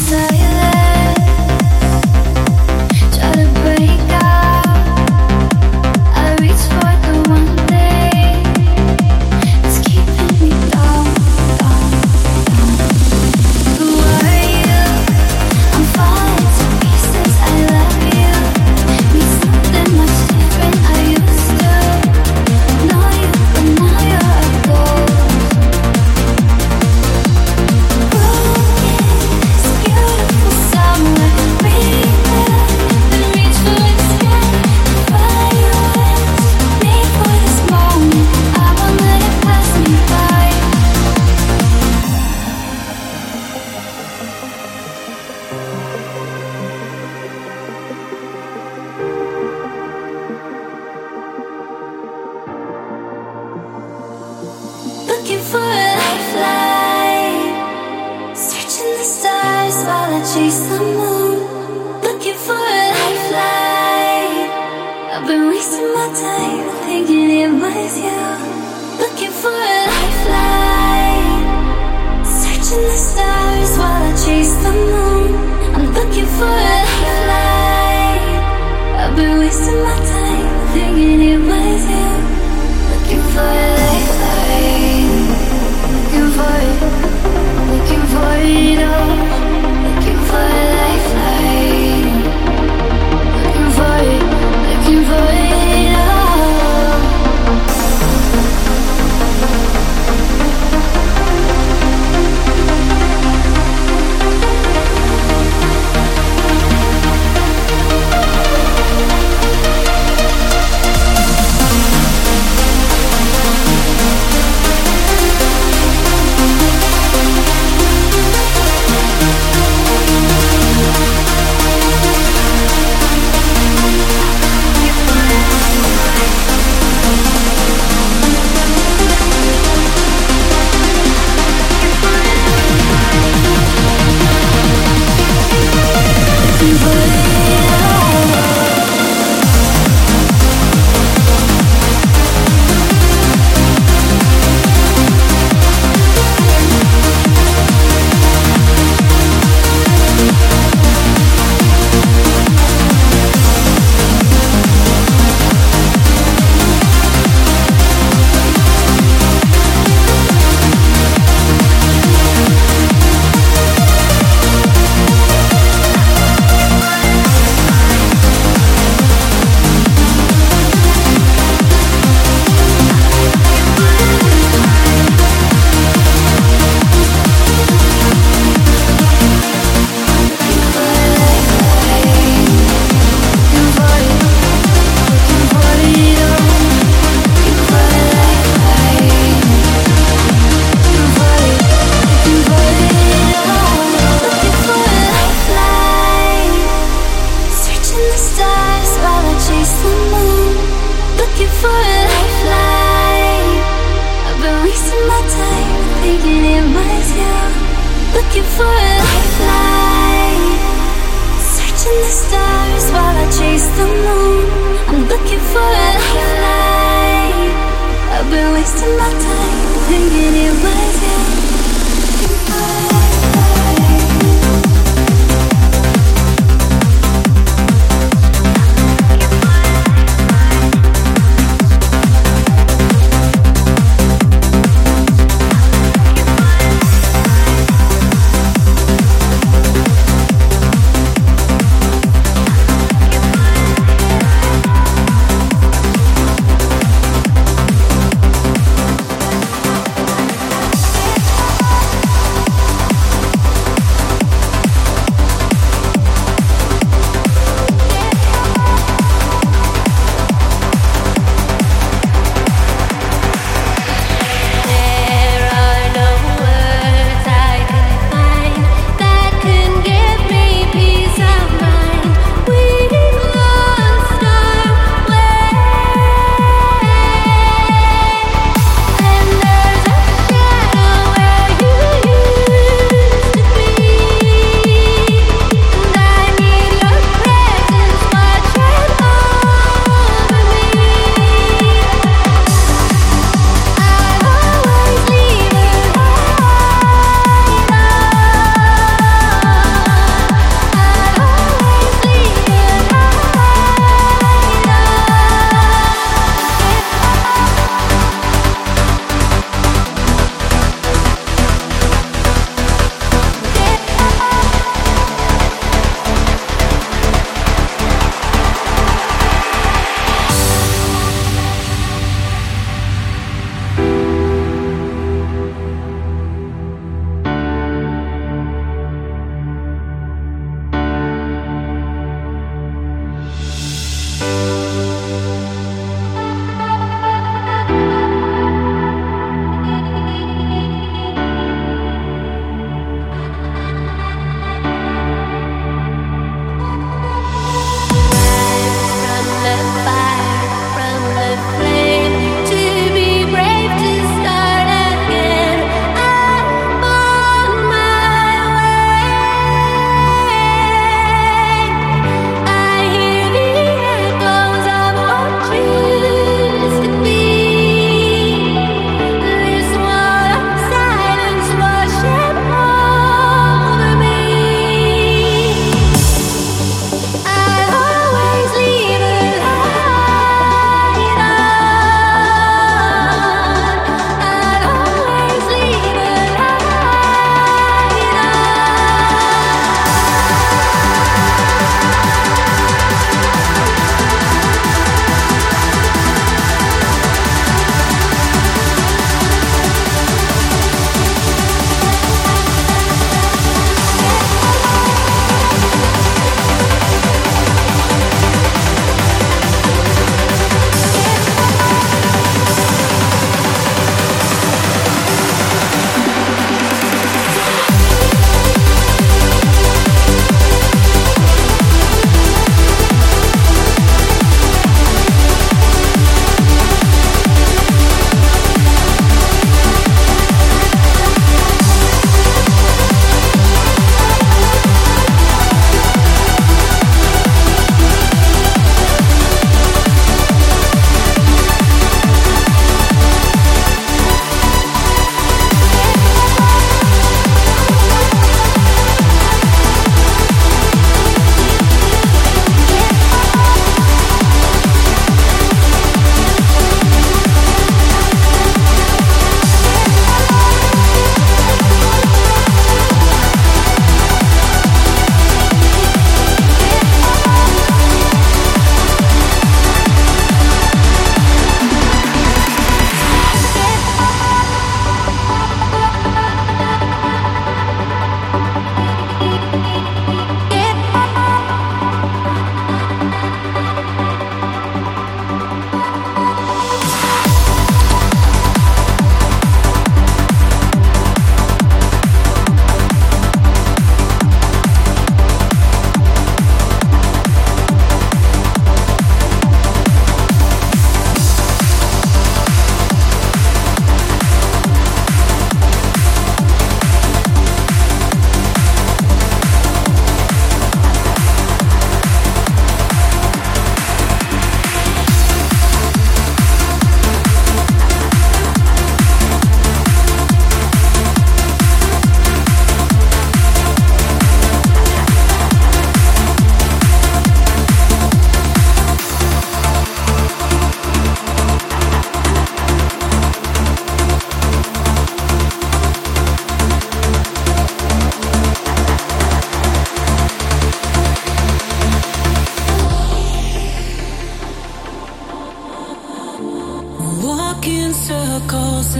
Looking for it all.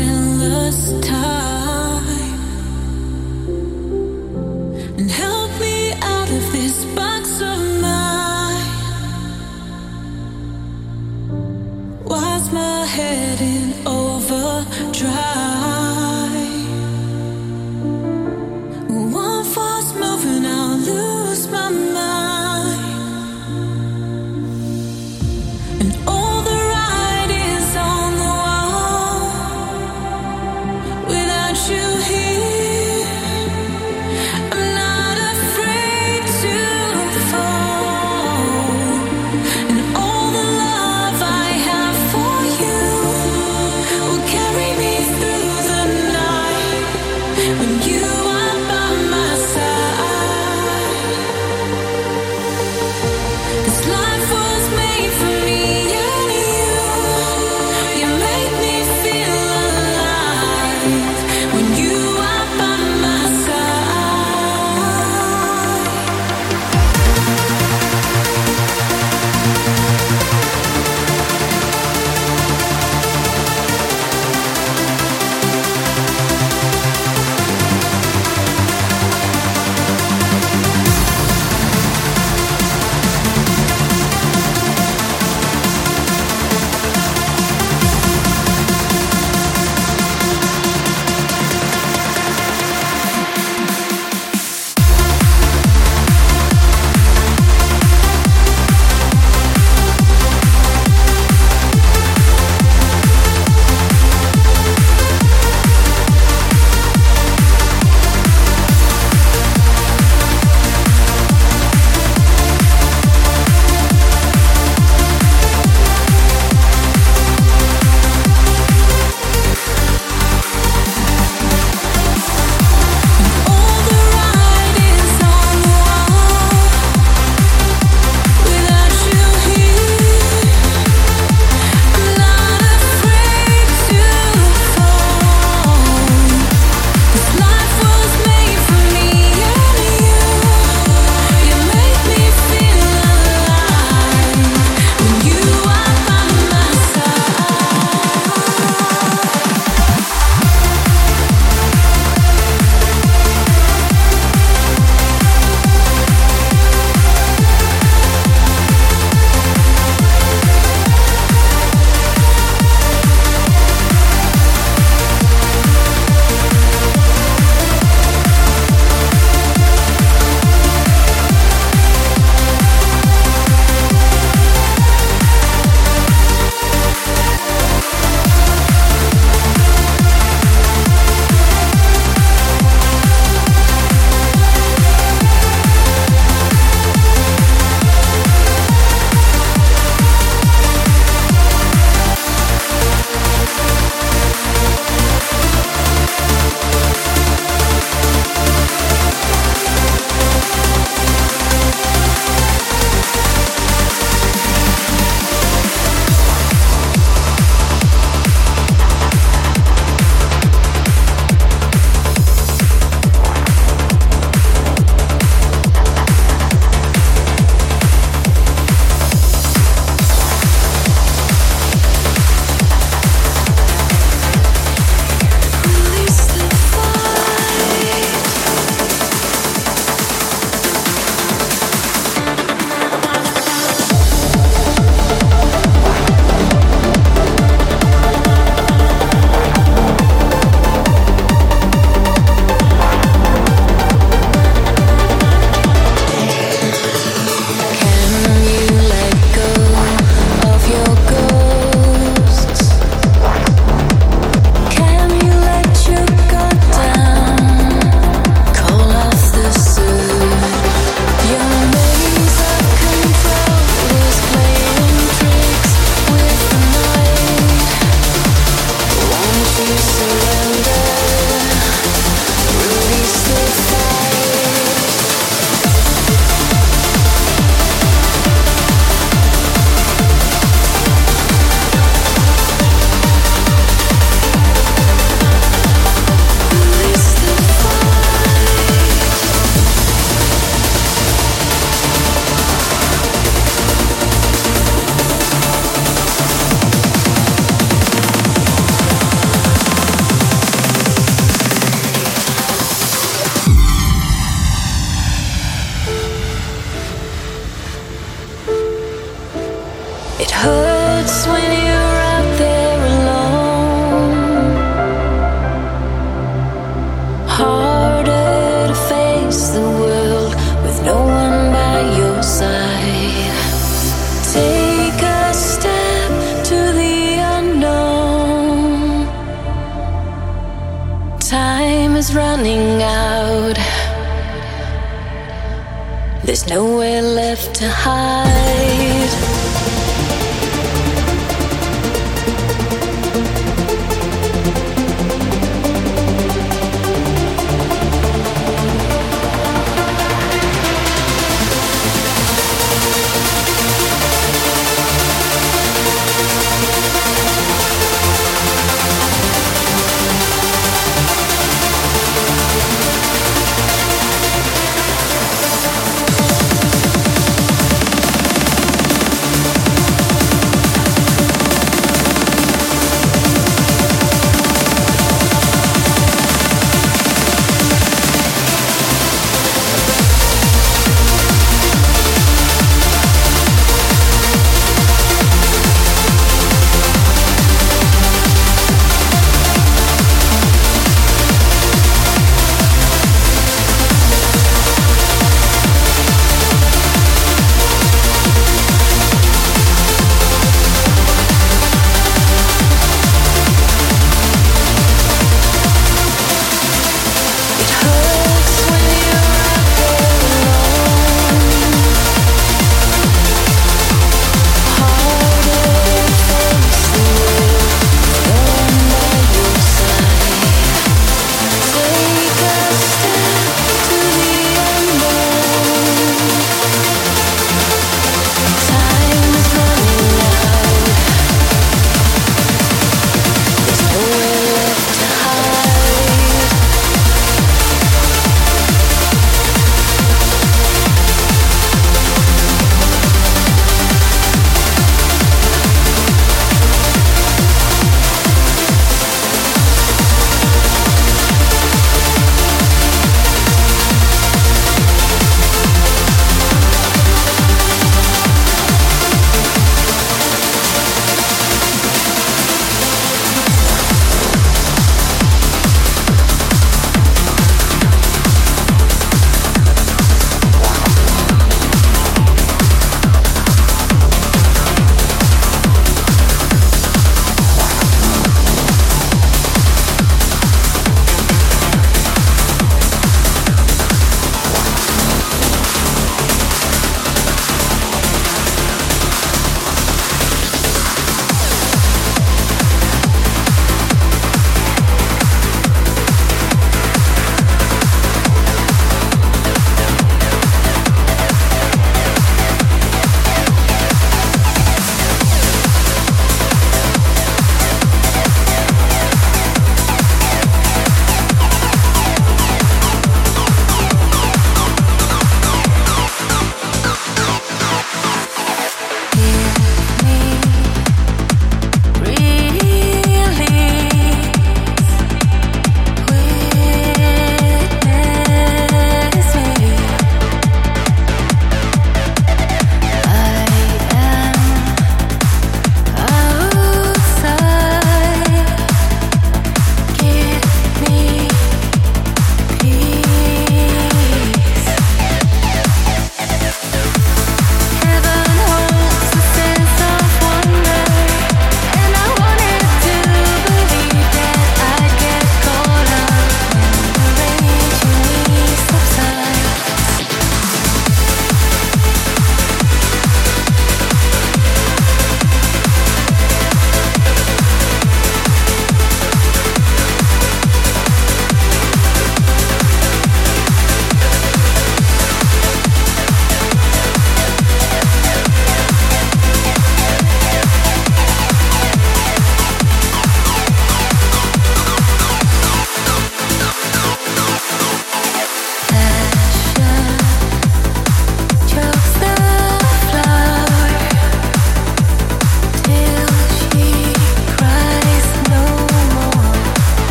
We It hurts when you're out there alone. Harder to face the world with no one by your side. Take a step to the unknown. Time is running out. There's nowhere left to hide.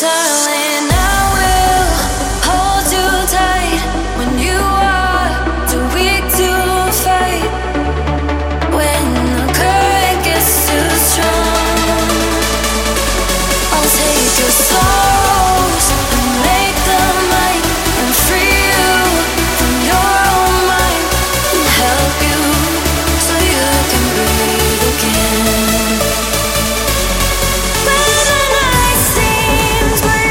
When the night seems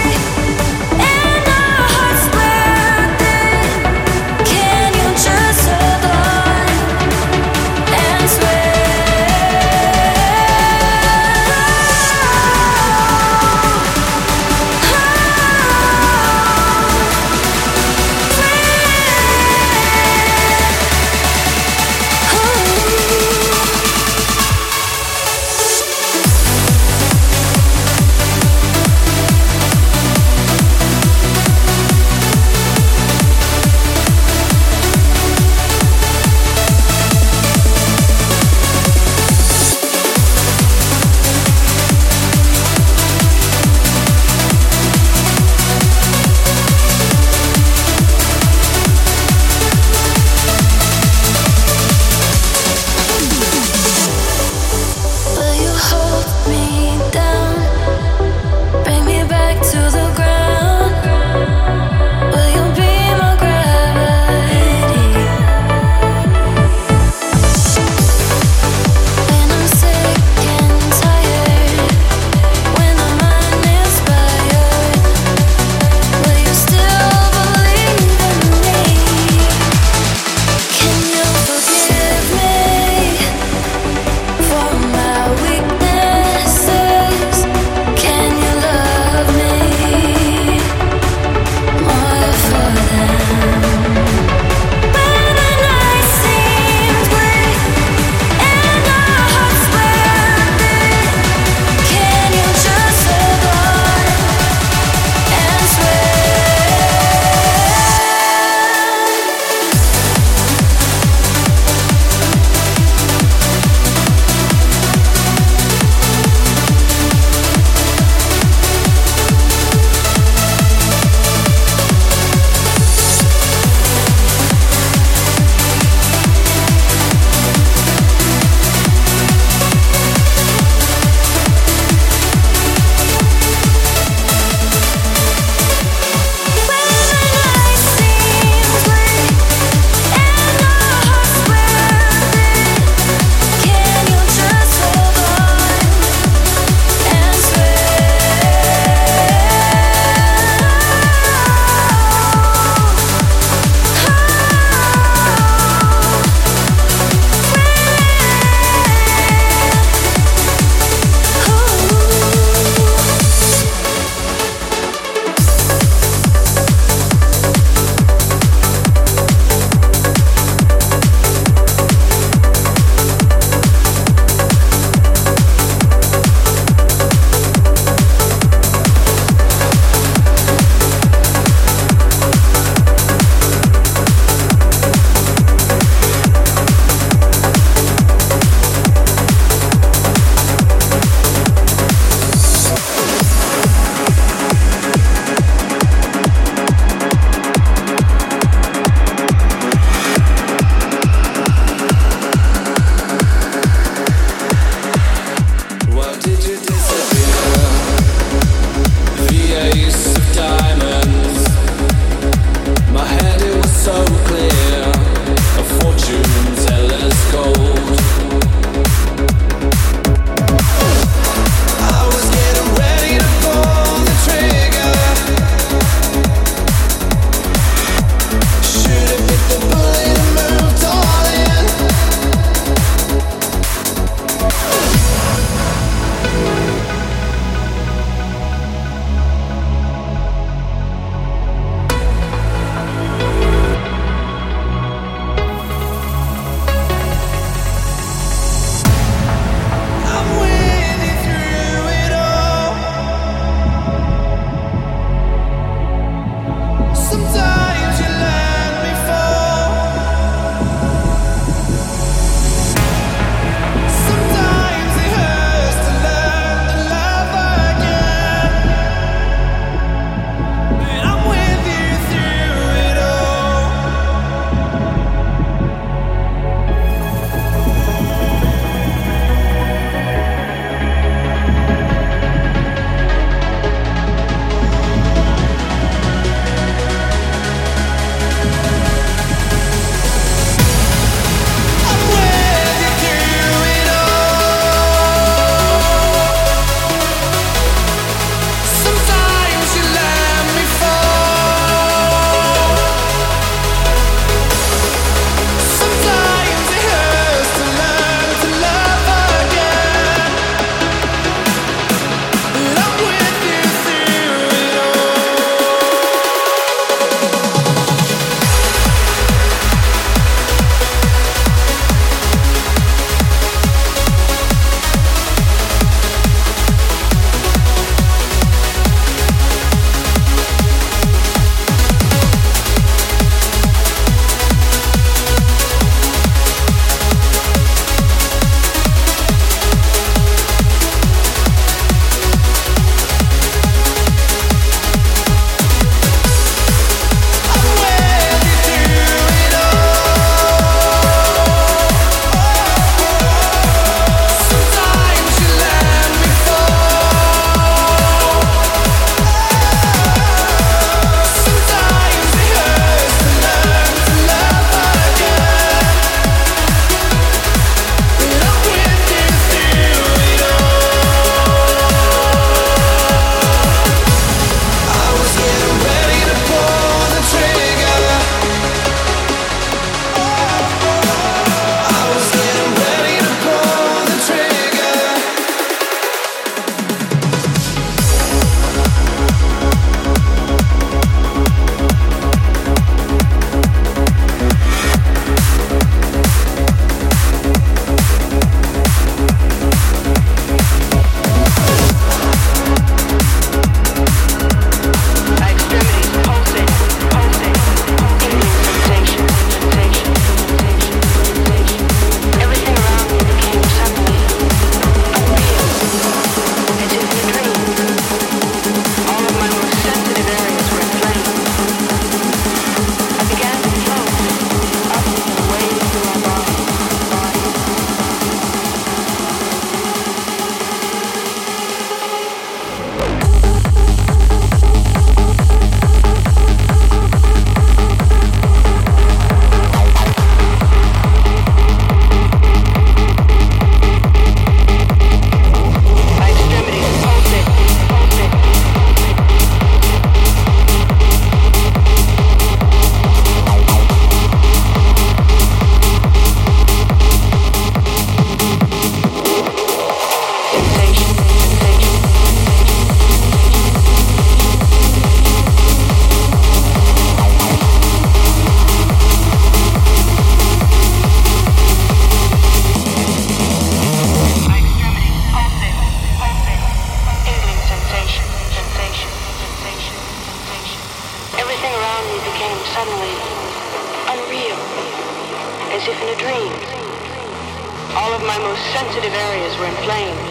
sensitive areas were inflamed.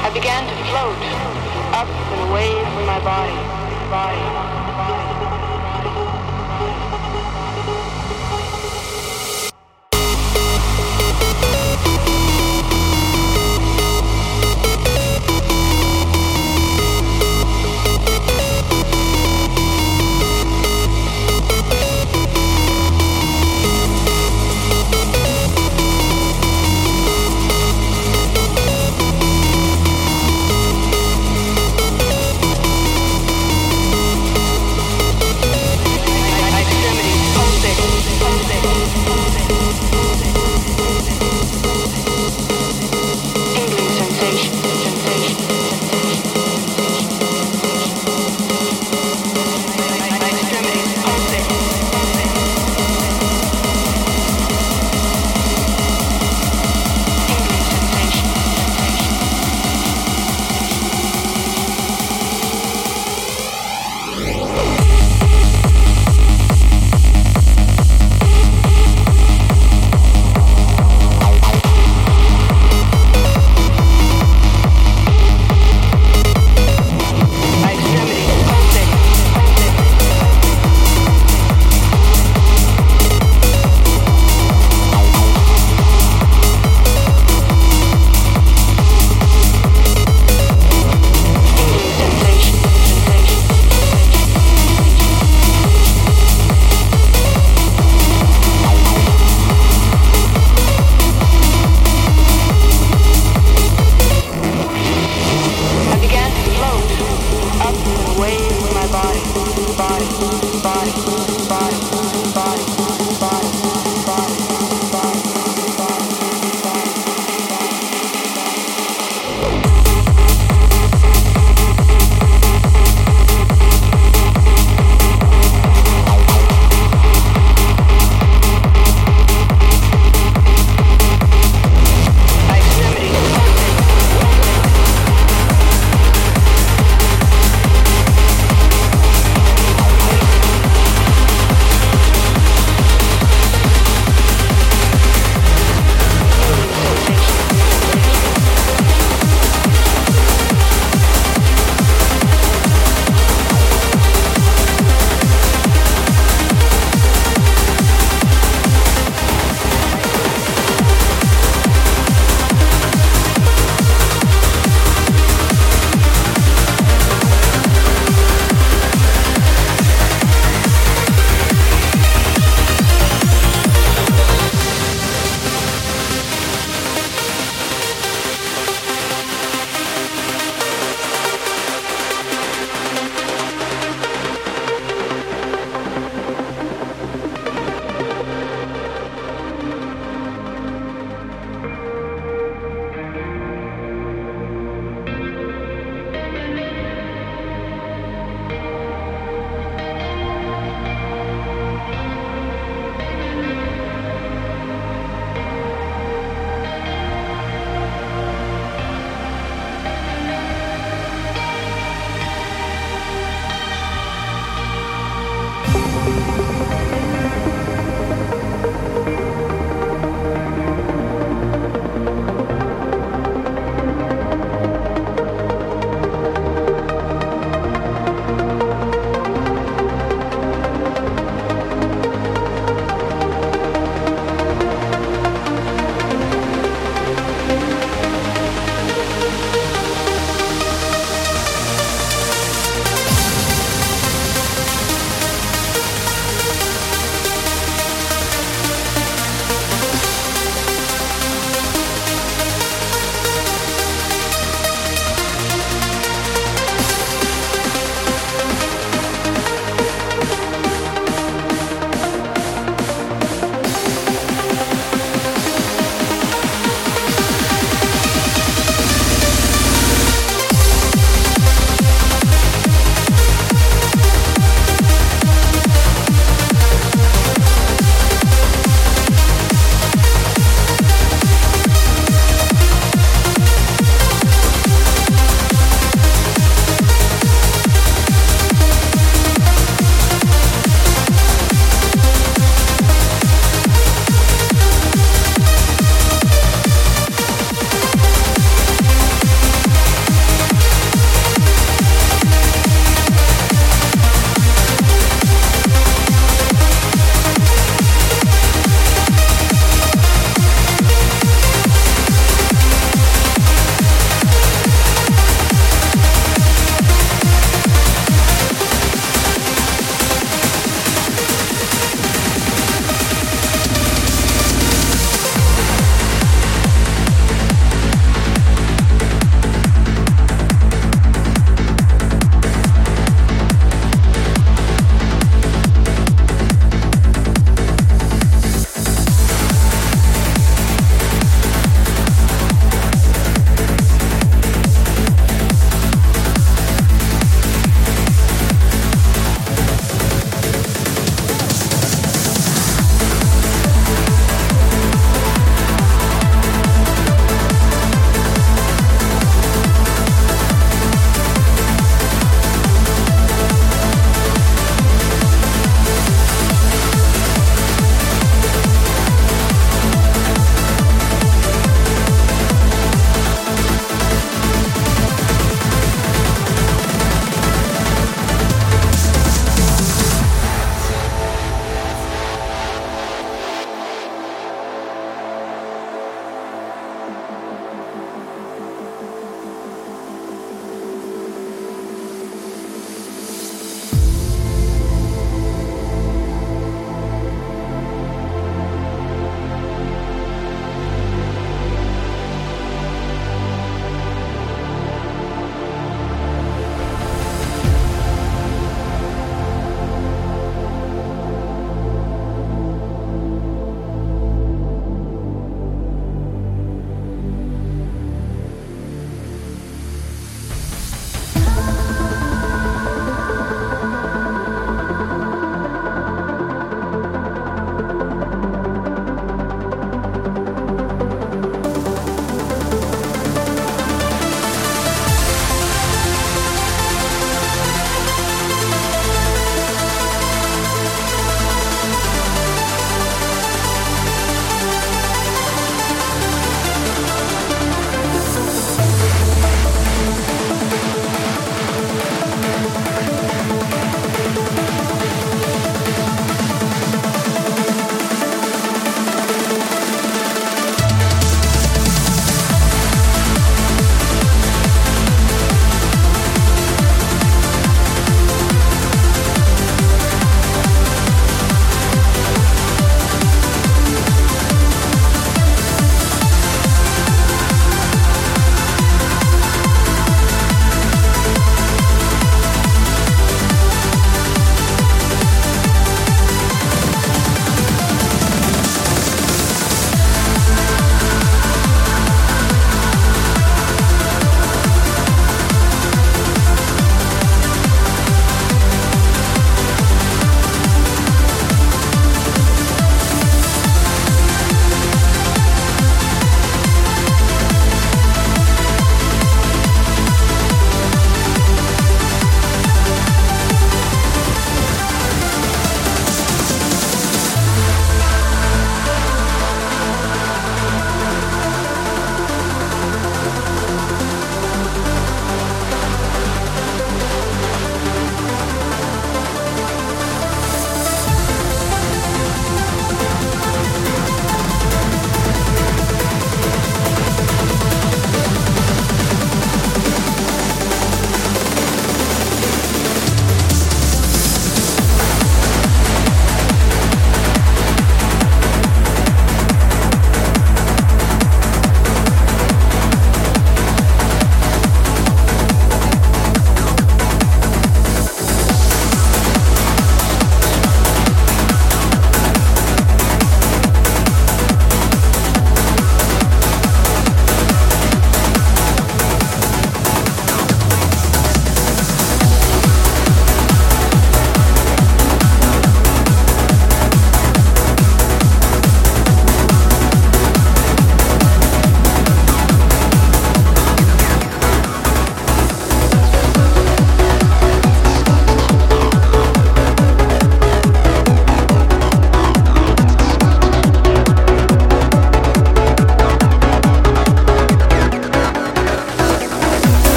I began to float up and away from my body.